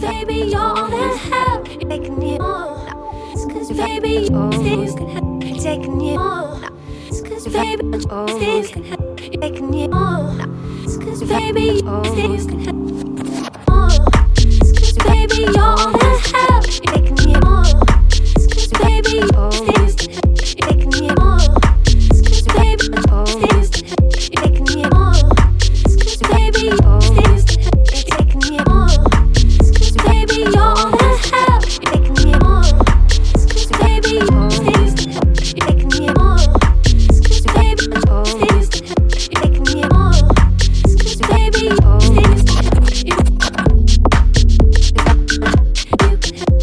baby, you're all that help. Taking you all. It's cause baby, things can help. Taking you all. It's cause baby, things can help. Taking you all. It's cause baby, things can help. It's cause baby, you're all that help. Taking you all. It's cause baby, things can help. Taking you all. It's cause baby, things can help. Taking you all. It's cause baby, things can help. Taking you all. It's cause baby, you're all that help. Taking you all. It's cause baby, things can help. Taking you all. It's cause baby, things can help. Taking you all. It's cause baby, things can help. Baby,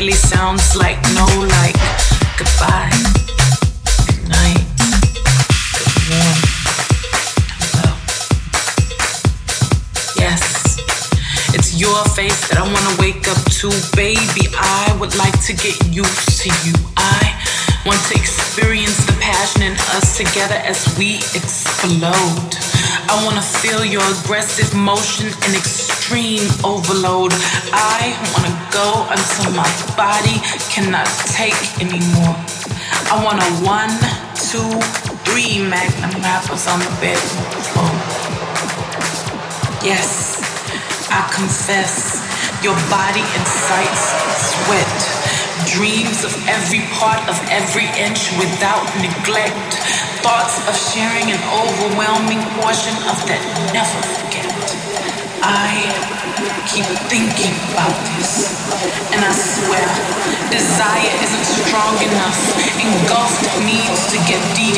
really sounds like no like. Goodbye, good night, good morning, hello. Yes, it's your face that I wanna wake up to, baby. I would like to get used to you. I want to experience the passion in us together as we explode. I want to feel your aggressive motion and extreme overload. I want to go until my body cannot take anymore. I want a 1, 2, 3 Magnum rappers on the bedroom floor. Yes, I confess, your body incites sweat. Dreams of every part of every inch without neglect. Thoughts of sharing an overwhelming portion of that never forget. I keep thinking about this, and I swear, desire isn't strong enough. Engulfed needs to get deep.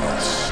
Christmas.